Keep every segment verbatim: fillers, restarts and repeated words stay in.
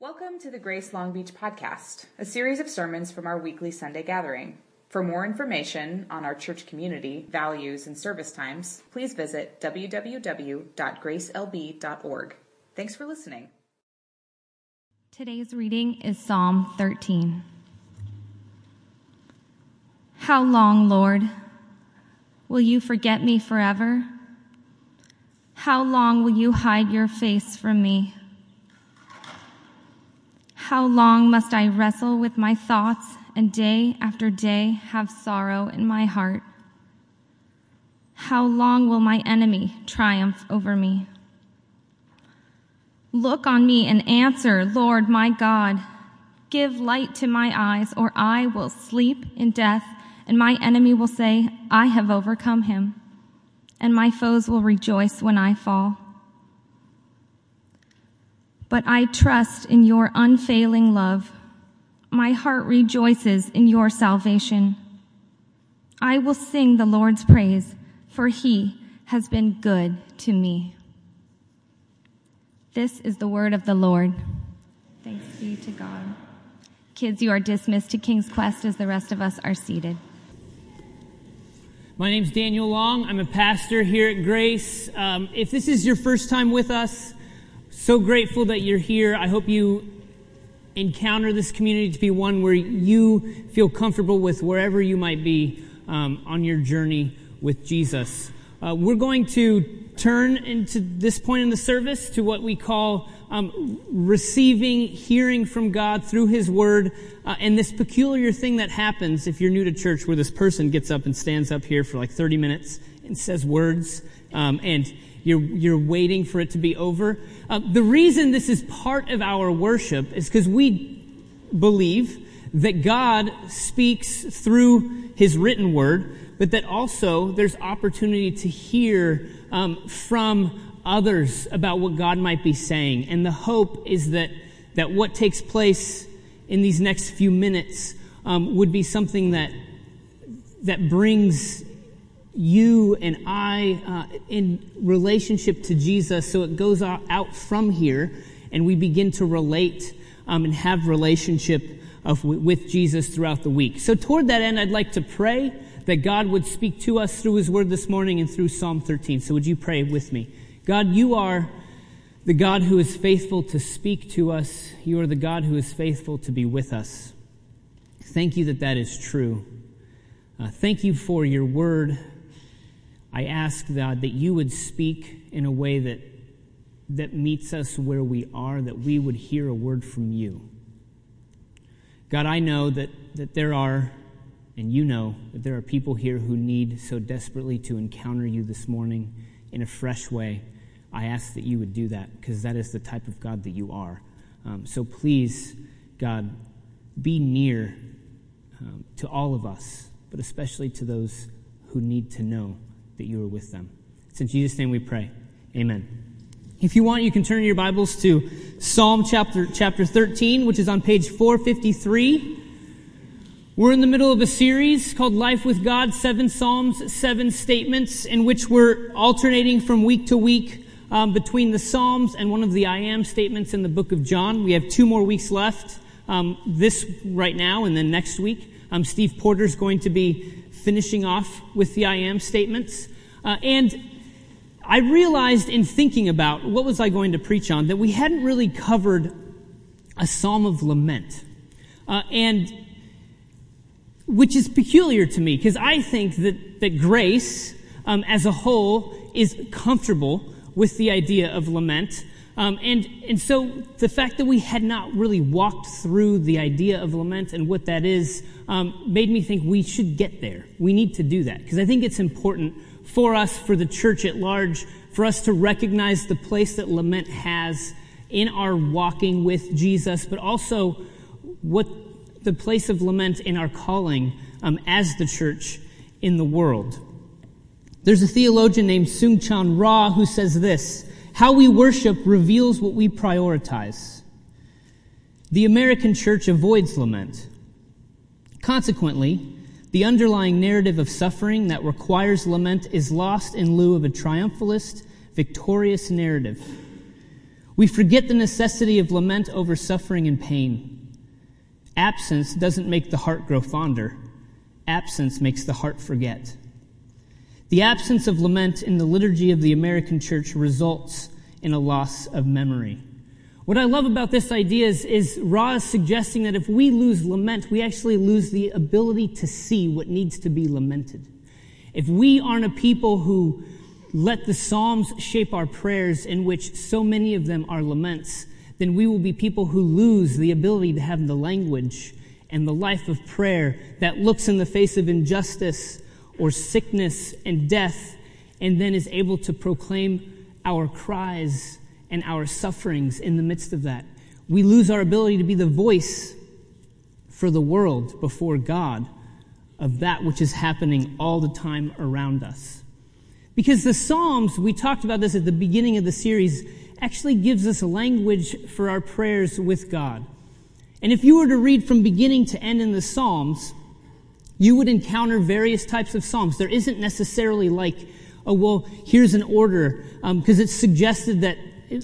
Welcome to the Grace Long Beach podcast, a series of sermons from our weekly Sunday gathering. For more information on our church community, values, and service times, please visit w w w dot grace l b dot org. Thanks for listening. Today's reading is Psalm thirteen. How long, Lord, will you forget me forever? How long will you hide your face from me? How long must I wrestle with my thoughts and day after day have sorrow in my heart? How long will my enemy triumph over me? Look on me and answer, Lord my God. Give light to my eyes, or I will sleep in death, and my enemy will say, I have overcome him, and my foes will rejoice when I fall. But I trust in your unfailing love. My heart rejoices in your salvation. I will sing the Lord's praise, for he has been good to me. This is the word of the Lord. Thanks be to God. Kids, you are dismissed to King's Quest as the rest of us are seated. My name's Daniel Long. I'm a pastor here at Grace. Um, if this is your first time with us, so grateful that you're here. I hope you encounter this community to be one where you feel comfortable with wherever you might be um, on your journey with Jesus. Uh, we're going to turn into this point in the service to what we call um, receiving, hearing from God through His Word, uh, and this peculiar thing that happens if you're new to church where this person gets up and stands up here for like thirty minutes and says words um, and You're, you're waiting for it to be over. Uh, the reason this is part of our worship is because we believe that God speaks through His written Word, but that also there's opportunity to hear um, from others about what God might be saying. And the hope is that, that what takes place in these next few minutes um, would be something that that brings you and I uh, in relationship to Jesus, so it goes out from here and we begin to relate um, and have relationship of, with Jesus throughout the week. So toward that end, I'd like to pray that God would speak to us through His Word this morning and through Psalm thirteen. So would you pray with me? God, you are the God who is faithful to speak to us. You are the God who is faithful to be with us. Thank you that that is true. Uh, thank you for your Word. I ask, God, that you would speak in a way that that meets us where we are, that we would hear a word from you. God, I know that, that there are, and you know, that there are people here who need so desperately to encounter you this morning in a fresh way. I ask that you would do that, because that is the type of God that you are. Um, so please, God, be near um, to all of us, but especially to those who need to know that you are with them. It's in Jesus' name we pray. Amen. If you want, you can turn your Bibles to Psalm chapter chapter thirteen, which is on page four fifty-three. We're in the middle of a series called Life with God, seven Psalms, seven statements, in which we're alternating from week to week um, between the Psalms and one of the I Am statements in the Book of John. We have two more weeks left, um, this right now and then next week. Um, Steve Porter's going to be finishing off with the I Am statements. Uh, and I realized in thinking about what was I going to preach on that we hadn't really covered a psalm of lament, uh, and which is peculiar to me because I think that, that grace um, as a whole is comfortable with the idea of lament. Um, and, and so the fact that we had not really walked through the idea of lament and what that is um, made me think we should get there. We need to do that because I think it's important for us, for the church at large, for us to recognize the place that lament has in our walking with Jesus, but also what the place of lament in our calling um, as the church in the world. There's a theologian named Seung Chan Ra who says this: how we worship reveals what we prioritize. The American church avoids lament. Consequently, the underlying narrative of suffering that requires lament is lost in lieu of a triumphalist, victorious narrative. We forget the necessity of lament over suffering and pain. Absence doesn't make the heart grow fonder. Absence makes the heart forget. The absence of lament in the liturgy of the American church results in a loss of memory. What I love about this idea is, is Ra is suggesting that if we lose lament, we actually lose the ability to see what needs to be lamented. If we aren't a people who let the Psalms shape our prayers, in which so many of them are laments, then we will be people who lose the ability to have the language and the life of prayer that looks in the face of injustice or sickness and death, and then is able to proclaim our cries and our sufferings in the midst of that. We lose our ability to be the voice for the world before God of that which is happening all the time around us. Because the Psalms, we talked about this at the beginning of the series, actually gives us language for our prayers with God. And if you were to read from beginning to end in the Psalms, you would encounter various types of psalms. There isn't necessarily like, oh, well, here's an order, um, because it's suggested that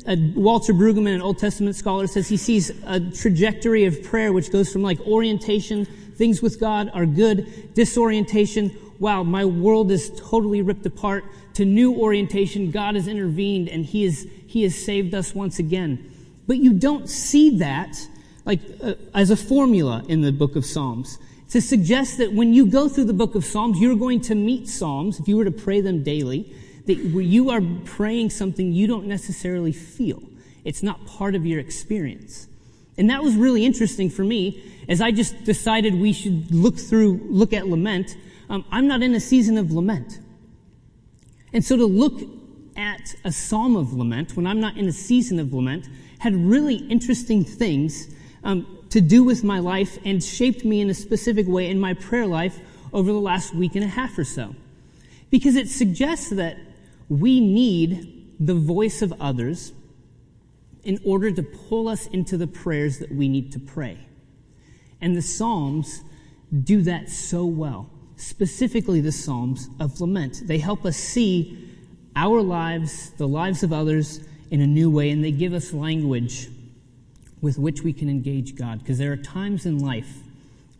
uh, Walter Brueggemann, an Old Testament scholar, says he sees a trajectory of prayer which goes from like orientation, things with God are good, disorientation, wow, my world is totally ripped apart, to new orientation, God has intervened and he is he has saved us once again. But you don't see that like uh, as a formula in the book of Psalms. To suggest that when you go through the book of Psalms, you're going to meet Psalms, if you were to pray them daily, that you are praying something you don't necessarily feel. It's not part of your experience. And that was really interesting for me, as I just decided we should look through, look at lament. Um, I'm not in a season of lament. And so to look at a psalm of lament, when I'm not in a season of lament, had really interesting things um, to do with my life and shaped me in a specific way in my prayer life over the last week and a half or so. Because it suggests that we need the voice of others in order to pull us into the prayers that we need to pray. And the Psalms do that so well, specifically the Psalms of lament. They help us see our lives, the lives of others, in a new way, and they give us language with which we can engage God. Because there are times in life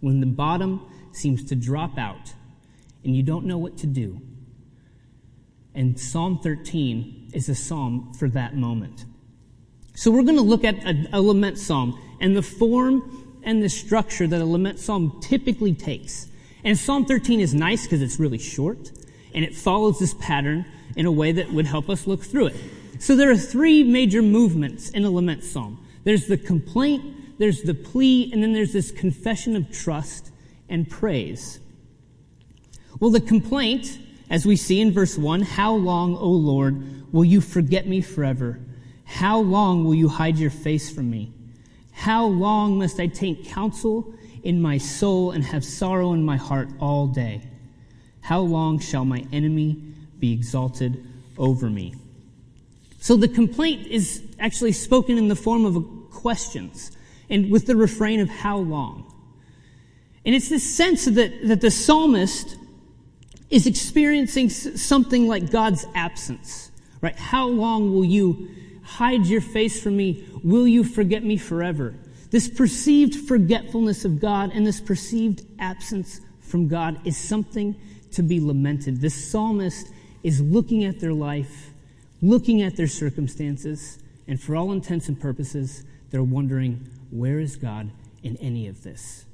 when the bottom seems to drop out and you don't know what to do. And Psalm thirteen is a psalm for that moment. So we're going to look at a, a lament psalm and the form and the structure that a lament psalm typically takes. And Psalm thirteen is nice because it's really short and it follows this pattern in a way that would help us look through it. So there are three major movements in a lament psalm. There's the complaint, there's the plea, and then there's this confession of trust and praise. Well, the complaint, as we see in verse one, how long, O Lord, will you forget me forever? How long will you hide your face from me? How long must I take counsel in my soul and have sorrow in my heart all day? How long shall my enemy be exalted over me? So the complaint is actually spoken in the form of questions and with the refrain of how long. And it's this sense that, that the psalmist is experiencing something like God's absence, right? How long will you hide your face from me? Will you forget me forever? This perceived forgetfulness of God and this perceived absence from God is something to be lamented. This psalmist is looking at their life, looking at their circumstances, and for all intents and purposes, they're wondering, where is God in any of this?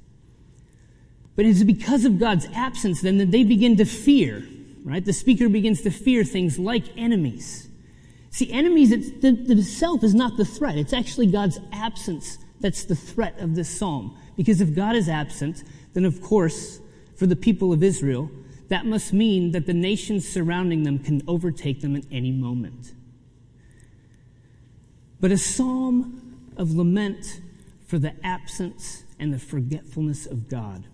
But it's because of God's absence then that they begin to fear, right? The speaker begins to fear things like enemies. See, enemies itself is not the threat. It's actually God's absence that's the threat of this psalm. Because if God is absent, then of course, for the people of Israel, that must mean that the nations surrounding them can overtake them at any moment. But a psalm of lament for the absence and the forgetfulness of God.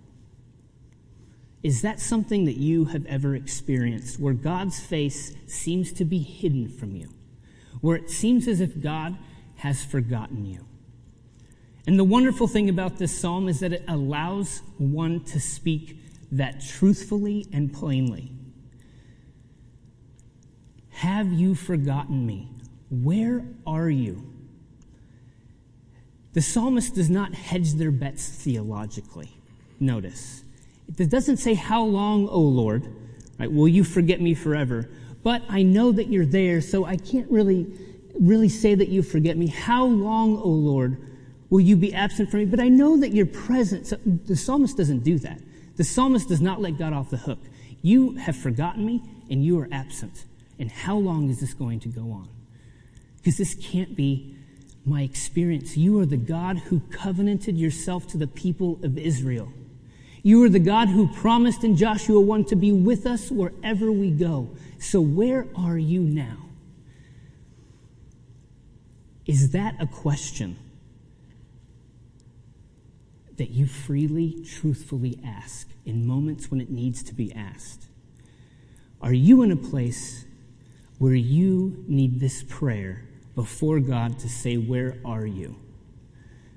Is that something that you have ever experienced, where God's face seems to be hidden from you, where it seems as if God has forgotten you? And the wonderful thing about this psalm is that it allows one to speak that truthfully and plainly. Have you forgotten me? Where are you? The psalmist does not hedge their bets theologically. Notice, it doesn't say, how long, O Lord, right, will you forget me forever? But I know that you're there, so I can't really, really say that you forget me. How long, O Lord, will you be absent from me? But I know that you're present. So the psalmist doesn't do that. The psalmist does not let God off the hook. You have forgotten me, and you are absent. And how long is this going to go on? Because this can't be my experience. You are the God who covenanted yourself to the people of Israel. You are the God who promised in Joshua one to be with us wherever we go. So where are you now? Is that a question that you freely, truthfully ask in moments when it needs to be asked? Are you in a place where you need this prayer before God to say, where are you?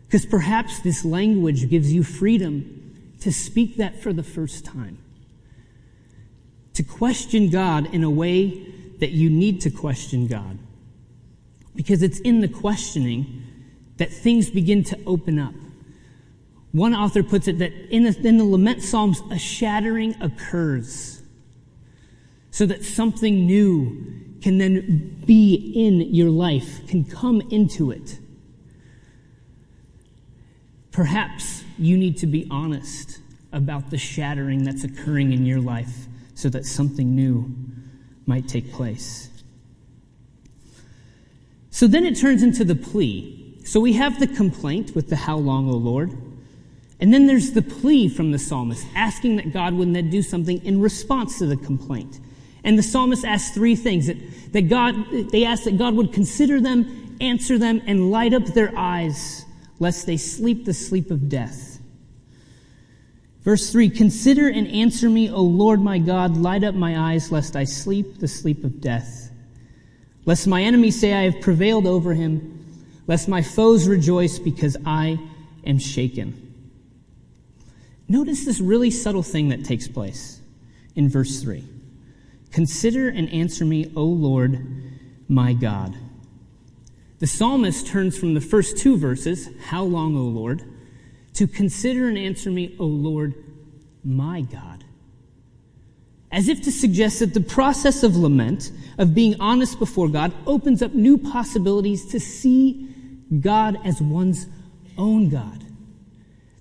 Because perhaps this language gives you freedom to speak that for the first time, to question God in a way that you need to question God, because it's in the questioning that things begin to open up. One author puts it that in the, in the lament psalms, a shattering occurs so that something new can then be in your life, can come into it. Perhaps you need to be honest about the shattering that's occurring in your life so that something new might take place. So then it turns into the plea. So we have the complaint with the how long, O Lord. And then there's the plea from the psalmist, asking that God would then do something in response to the complaint. And the psalmist asks three things. That, that God, they ask that God would consider them, answer them, and light up their eyes, lest they sleep the sleep of death. Verse three, consider and answer me, O Lord my God, light up my eyes, lest I sleep the sleep of death. Lest my enemies say I have prevailed over him, lest my foes rejoice because I am shaken. Notice this really subtle thing that takes place in verse three. Consider and answer me, O Lord, my God. The psalmist turns from the first two verses, how long, O Lord, to consider and answer me, O Lord, my God. As if to suggest that the process of lament, of being honest before God, opens up new possibilities to see God as one's own God.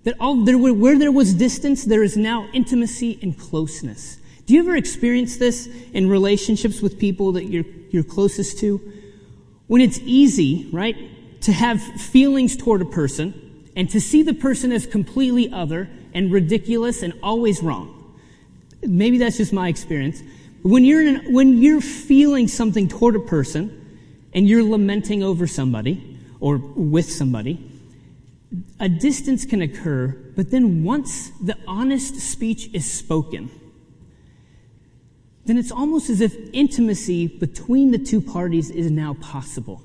That all there were, where there was distance, there is now intimacy and closeness. Do you ever experience this in relationships with people that you're, you're closest to? When it's easy, right, to have feelings toward a person and to see the person as completely other and ridiculous and always wrong. Maybe that's just my experience. When you're in an, when you're feeling something toward a person and you're lamenting over somebody or with somebody, a distance can occur, but then once the honest speech is spoken, then it's almost as if intimacy between the two parties is now possible.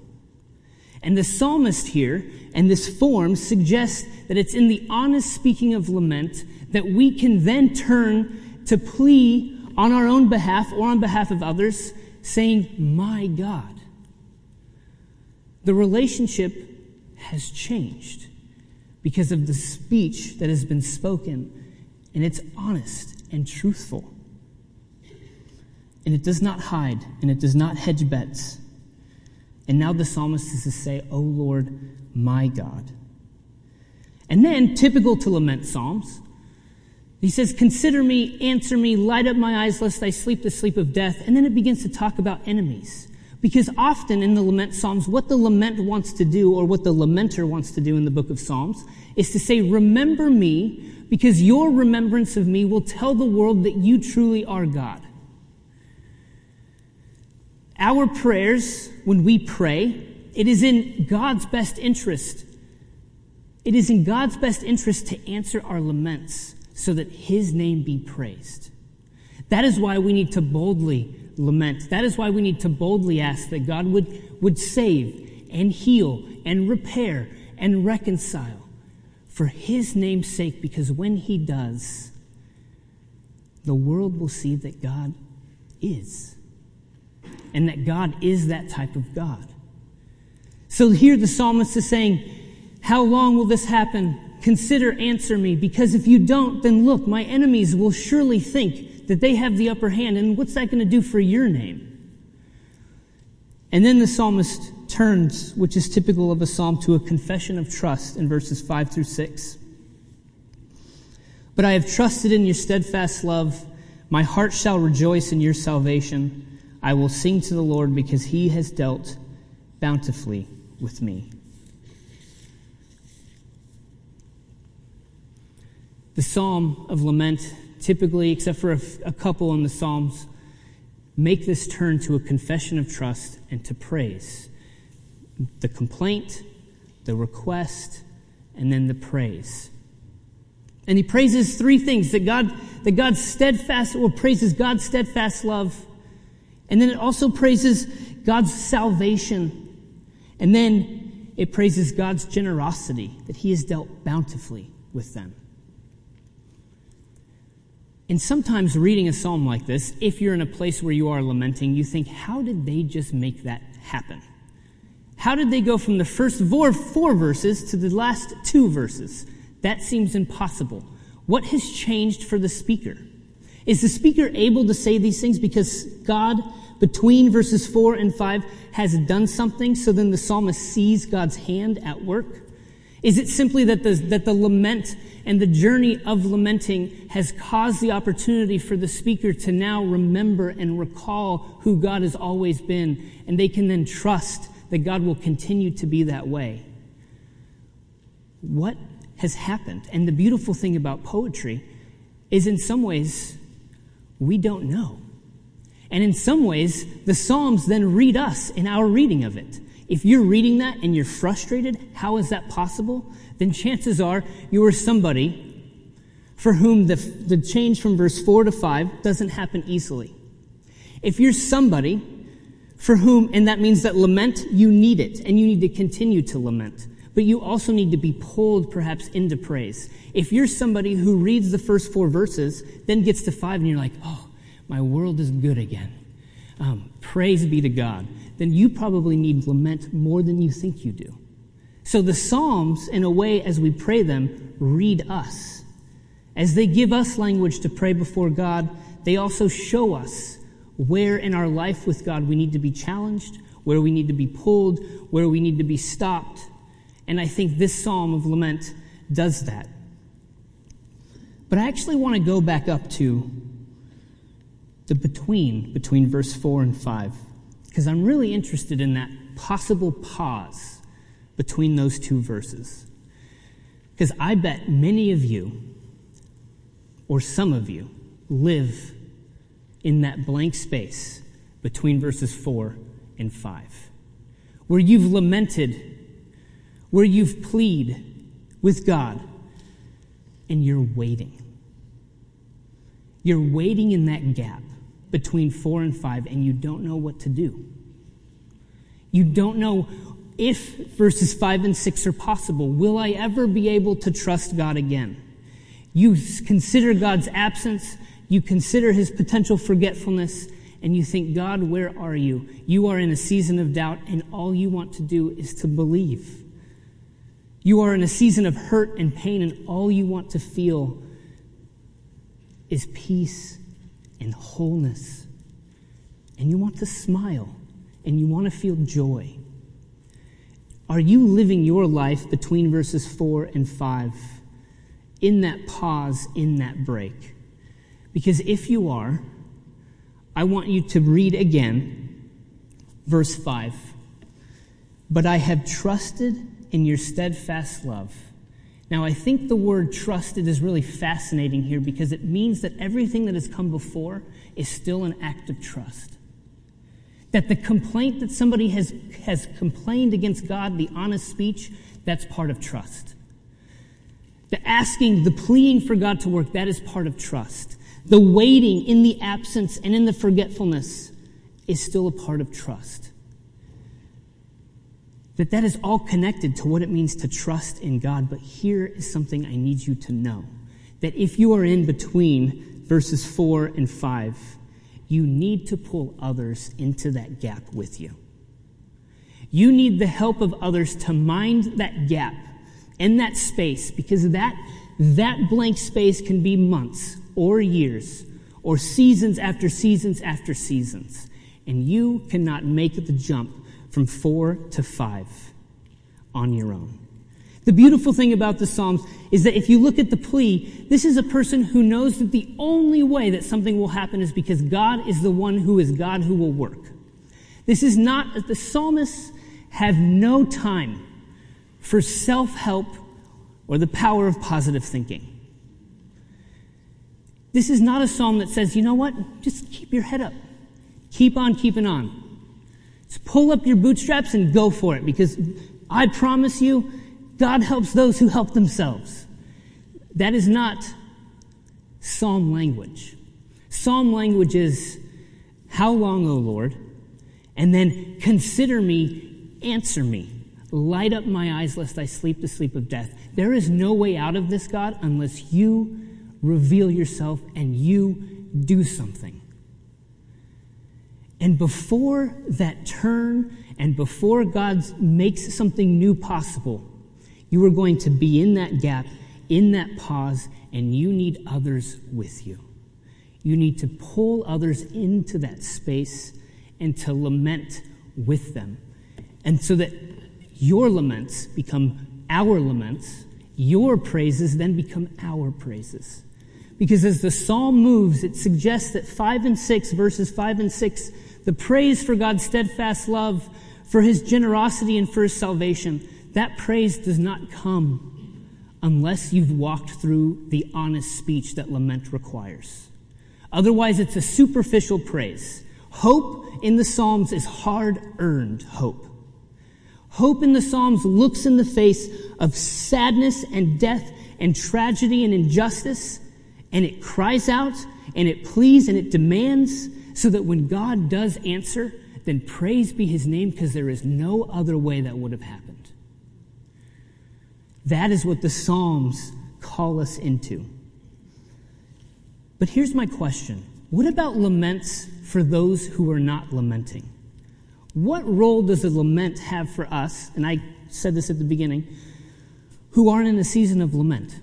And the psalmist here and this form suggests that it's in the honest speaking of lament that we can then turn to plea on our own behalf or on behalf of others, saying, my God. The relationship has changed because of the speech that has been spoken, and it's honest and truthful. And it does not hide, and it does not hedge bets. And now the psalmist is to say, O Lord, my God. And then, typical to lament psalms, he says, consider me, answer me, light up my eyes, lest I sleep the sleep of death. And then it begins to talk about enemies. Because often in the lament psalms, what the lament wants to do, or what the lamenter wants to do in the book of Psalms, is to say, remember me, because your remembrance of me will tell the world that you truly are God. Our prayers, when we pray, it is in God's best interest. It is in God's best interest to answer our laments so that his name be praised. That is why we need to boldly lament. That is why we need to boldly ask that God would, would save and heal and repair and reconcile for his name's sake, because when he does, the world will see that God is, and that God is that type of God. So here the psalmist is saying, How long will this happen? Consider, answer me, because if you don't, then look, my enemies will surely think that they have the upper hand, and what's that going to do for your name? And then the psalmist turns, which is typical of a psalm, to a confession of trust in verses five through six. But I have trusted in your steadfast love. My heart shall rejoice in your salvation. I will sing to the Lord because he has dealt bountifully with me. The psalm of lament, typically, except for a, a couple in the Psalms, make this turn to a confession of trust and to praise. The complaint, the request, and then the praise. And he praises three things, that God, that God's steadfast, or praises God's steadfast love. And then it also praises God's salvation. And then it praises God's generosity, that he has dealt bountifully with them. And sometimes reading a psalm like this, if you're in a place where you are lamenting, you think, how did they just make that happen? How did they go from the first four verses to the last two verses? That seems impossible. What has changed for the speaker? Is the speaker able to say these things because God, between verses four and five, has done something, so then the psalmist sees God's hand at work? Is it simply that the, that the lament and the journey of lamenting has caused the opportunity for the speaker to now remember and recall who God has always been, and they can then trust that God will continue to be that way? What has happened? And the beautiful thing about poetry is, in some ways, we don't know. And in some ways, the Psalms then read us in our reading of it. If you're reading that and you're frustrated, how is that possible? Then chances are you are somebody for whom the, the change from verse four to five doesn't happen easily. If you're somebody for whom, and that means that lament, you need it, and you need to continue to lament. But you also need to be pulled, perhaps, into praise. If you're somebody who reads the first four verses, then gets to five, and you're like, oh, my world is good again. Um, praise be to God. Then you probably need lament more than you think you do. So the Psalms, in a way, as we pray them, read us. As they give us language to pray before God, they also show us where in our life with God we need to be challenged, where we need to be pulled, where we need to be stopped. And I think this psalm of lament does that. But I actually want to go back up to the between, between verse four and five. Because I'm really interested in that possible pause between those two verses. Because I bet many of you, or some of you, live in that blank space between verses four and five. Where you've lamented, where you've pleaded with God, and you're waiting. You're waiting in that gap between four and five, and you don't know what to do. You don't know if verses five and six are possible. Will I ever be able to trust God again? You consider God's absence, you consider his potential forgetfulness, and you think, God, where are you? You are in a season of doubt, and all you want to do is to believe. You are in a season of hurt and pain, and all you want to feel is peace and wholeness, and you want to smile, and you want to feel joy. Are you living your life between verses four and five in that pause, in that break? Because if you are, I want you to read again verse five. But I have trusted in your steadfast love. Now, I think the word trusted is really fascinating here because it means that everything that has come before is still an act of trust. That the complaint that somebody has, has complained against God, the honest speech, that's part of trust. The asking, the pleading for God to work, that is part of trust. The waiting in the absence and in the forgetfulness is still a part of trust. That that is all connected to what it means to trust in God. But here is something I need you to know. That if you are in between verses four and five, you need to pull others into that gap with you. You need the help of others to mind that gap, in that space, because that that blank space can be months or years or seasons after seasons after seasons, and you cannot make the jump from four to five on your own. The beautiful thing about the Psalms is that if you look at the plea, this is a person who knows that the only way that something will happen is because God is the one who is God who will work. This is not, the psalmists have no time for self-help or the power of positive thinking. This is not a psalm that says, you know what, just keep your head up. Keep on keeping on. Just pull up your bootstraps and go for it, because I promise you, God helps those who help themselves. That is not psalm language. Psalm language is, how long, O Lord? And then, consider me, answer me. Light up my eyes lest I sleep the sleep of death. There is no way out of this, God, unless you reveal yourself and you do something. And before that turn and before God makes something new possible, you are going to be in that gap, in that pause, and you need others with you. You need to pull others into that space and to lament with them. And so that your laments become our laments, your praises then become our praises. Because as the psalm moves, it suggests that five and six, verses five and six, the praise for God's steadfast love, for his generosity and for his salvation, that praise does not come unless you've walked through the honest speech that lament requires. Otherwise, it's a superficial praise. Hope in the Psalms is hard-earned hope. Hope in the Psalms looks in the face of sadness and death and tragedy and injustice, and it cries out, and it pleads, and it demands, so that when God does answer, then praise be his name, because there is no other way that would have happened. That is what the Psalms call us into. But here's my question. What about laments for those who are not lamenting? What role does a lament have for us, and I said this at the beginning, who aren't in a season of lament?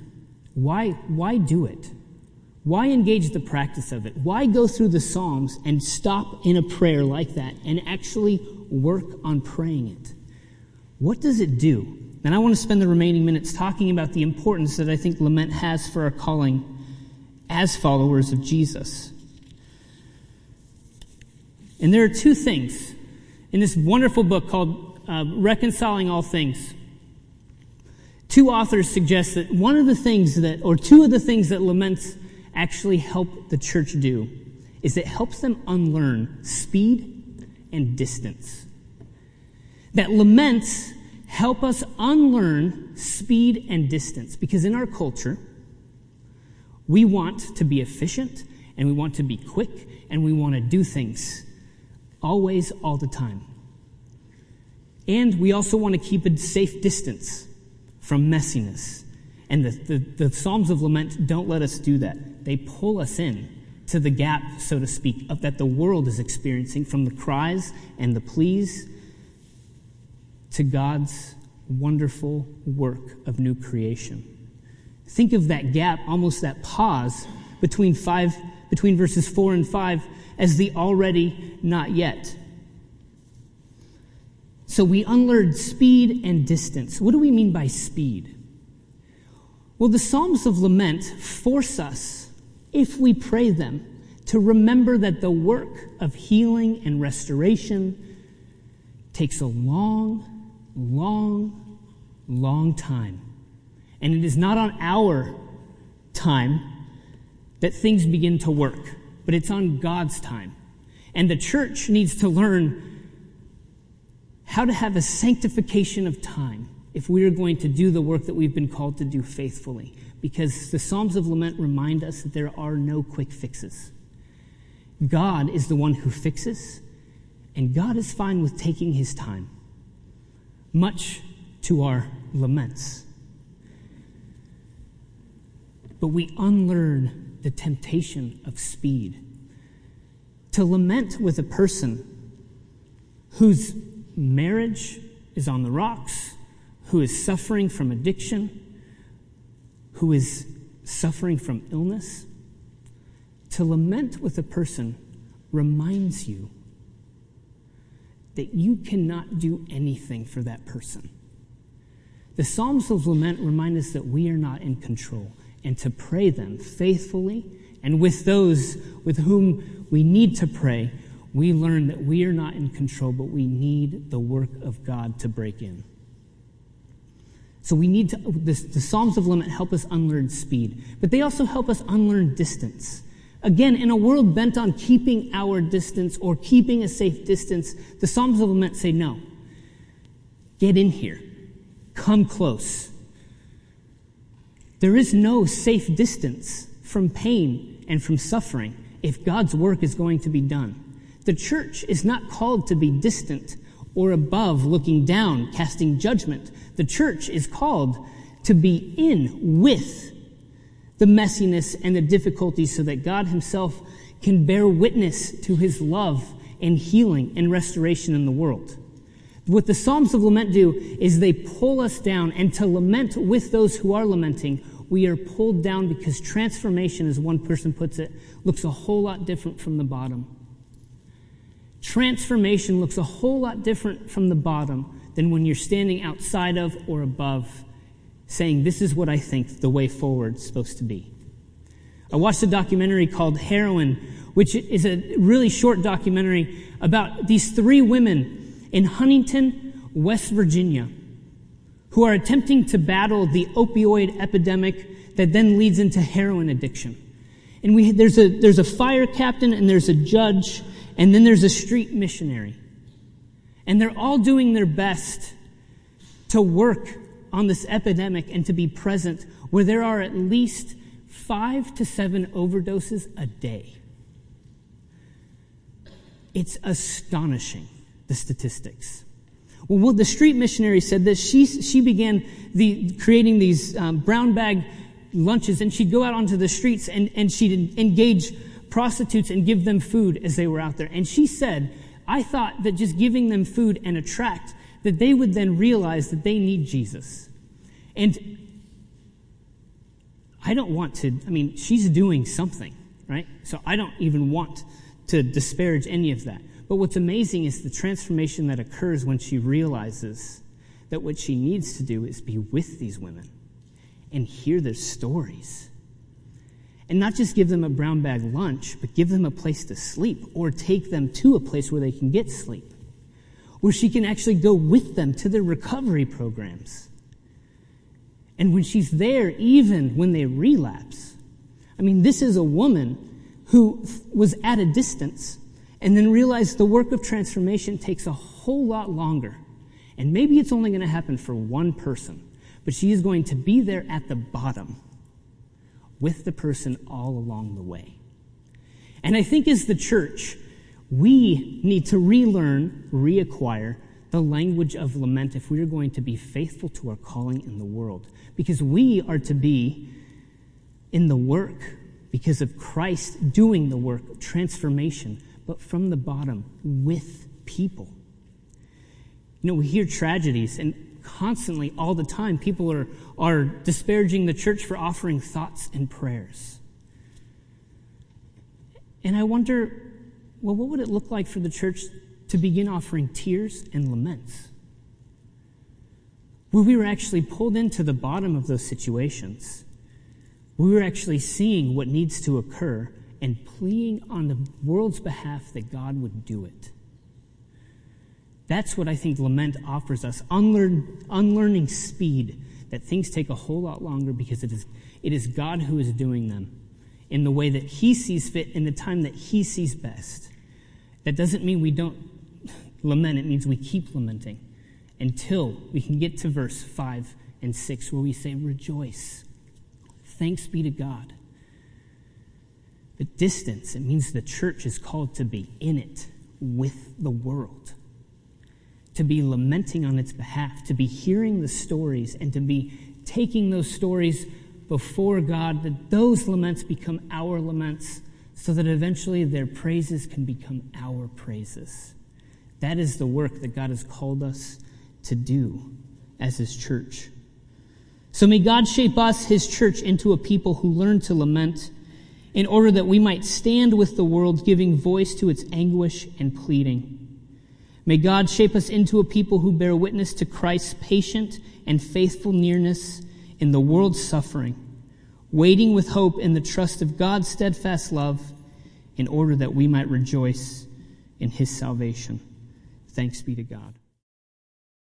Why, why do it? Why engage the practice of it? Why go through the Psalms and stop in a prayer like that and actually work on praying it? What does it do? And I want to spend the remaining minutes talking about the importance that I think lament has for our calling as followers of Jesus. And there are two things in this wonderful book called uh, Reconciling All Things. Two authors suggest that one of the things that, or two of the things that laments actually help the church do is it helps them unlearn speed and distance. That laments help us unlearn speed and distance, because in our culture, we want to be efficient, and we want to be quick, and we want to do things always, all the time. And we also want to keep a safe distance from messiness. And the, the, the Psalms of Lament don't let us do that. They pull us in to the gap, so to speak, of, that the world is experiencing from the cries and the pleas to God's wonderful work of new creation. Think of that gap, almost that pause between five, between verses four and five, as the already not yet. So we unlearned speed and distance. What do we mean by speed? Well, the Psalms of Lament force us, if we pray them, to remember that the work of healing and restoration takes a long Long, long time. And it is not on our time that things begin to work, but it's on God's time. And the church needs to learn how to have a sanctification of time if we are going to do the work that we've been called to do faithfully. Because the Psalms of Lament remind us that there are no quick fixes. God is the one who fixes, and God is fine with taking his time, much to our laments. But we unlearn the temptation of speed. To lament with a person whose marriage is on the rocks, who is suffering from addiction, who is suffering from illness. To lament with a person reminds you that you cannot do anything for that person. The Psalms of Lament remind us that we are not in control, and to pray them faithfully and with those with whom we need to pray, we learn that we are not in control, but we need the work of God to break in. So we need to, the, the Psalms of Lament help us unlearn speed, but they also help us unlearn distance. Again, in a world bent on keeping our distance or keeping a safe distance, the Psalms of Lament say, no, get in here. Come close. There is no safe distance from pain and from suffering if God's work is going to be done. The church is not called to be distant or above, looking down, casting judgment. The church is called to be in with the messiness and the difficulties so that God himself can bear witness to his love and healing and restoration in the world. What the Psalms of Lament do is they pull us down, and to lament with those who are lamenting, we are pulled down because transformation, as one person puts it, looks a whole lot different from the bottom. Transformation looks a whole lot different from the bottom than when you're standing outside of or above, saying, this is what I think the way forward is supposed to be. I watched a documentary called Heroin, which is a really short documentary about these three women in Huntington, West Virginia, who are attempting to battle the opioid epidemic that then leads into heroin addiction. And we there's a there's a fire captain, and there's a judge, and then there's a street missionary. And they're all doing their best to work on this epidemic and to be present where there are at least five to seven overdoses a day. It's astonishing, the statistics. Well, the street missionary said this. She she began the creating these um, brown bag lunches, and she'd go out onto the streets and, and she'd engage prostitutes and give them food as they were out there. And she said, I thought that just giving them food and a tract, that they would then realize that they need Jesus. And I don't want to, I mean, she's doing something, right? So I don't even want to disparage any of that. But what's amazing is the transformation that occurs when she realizes that what she needs to do is be with these women and hear their stories. And not just give them a brown bag lunch, but give them a place to sleep or take them to a place where they can get sleep, where she can actually go with them to their recovery programs. And when she's there, even when they relapse, I mean, this is a woman who was at a distance and then realize the work of transformation takes a whole lot longer. And maybe it's only going to happen for one person, but she is going to be there at the bottom with the person all along the way. And I think as the church, we need to relearn, reacquire the language of lament if we are going to be faithful to our calling in the world. Because we are to be in the work because of Christ doing the work of transformation, but from the bottom, with people. You know, we hear tragedies, and constantly, all the time, people are, are disparaging the church for offering thoughts and prayers. And I wonder, well, what would it look like for the church to begin offering tears and laments? Where we were actually pulled into the bottom of those situations, we were actually seeing what needs to occur and pleading on the world's behalf that God would do it. That's what I think lament offers us, unlearn, unlearning speed, that things take a whole lot longer because it is, it is God who is doing them in the way that he sees fit, in the time that he sees best. That doesn't mean we don't lament. It means we keep lamenting until we can get to verse five and six where we say, rejoice, thanks be to God. The distance, it means the church is called to be in it with the world, to be lamenting on its behalf, to be hearing the stories, and to be taking those stories before God, that those laments become our laments so that eventually their praises can become our praises. That is the work that God has called us to do as his church. So may God shape us, his church, into a people who learn to lament in order that we might stand with the world, giving voice to its anguish and pleading. May God shape us into a people who bear witness to Christ's patient and faithful nearness in the world's suffering, waiting with hope in the trust of God's steadfast love in order that we might rejoice in his salvation. Thanks be to God.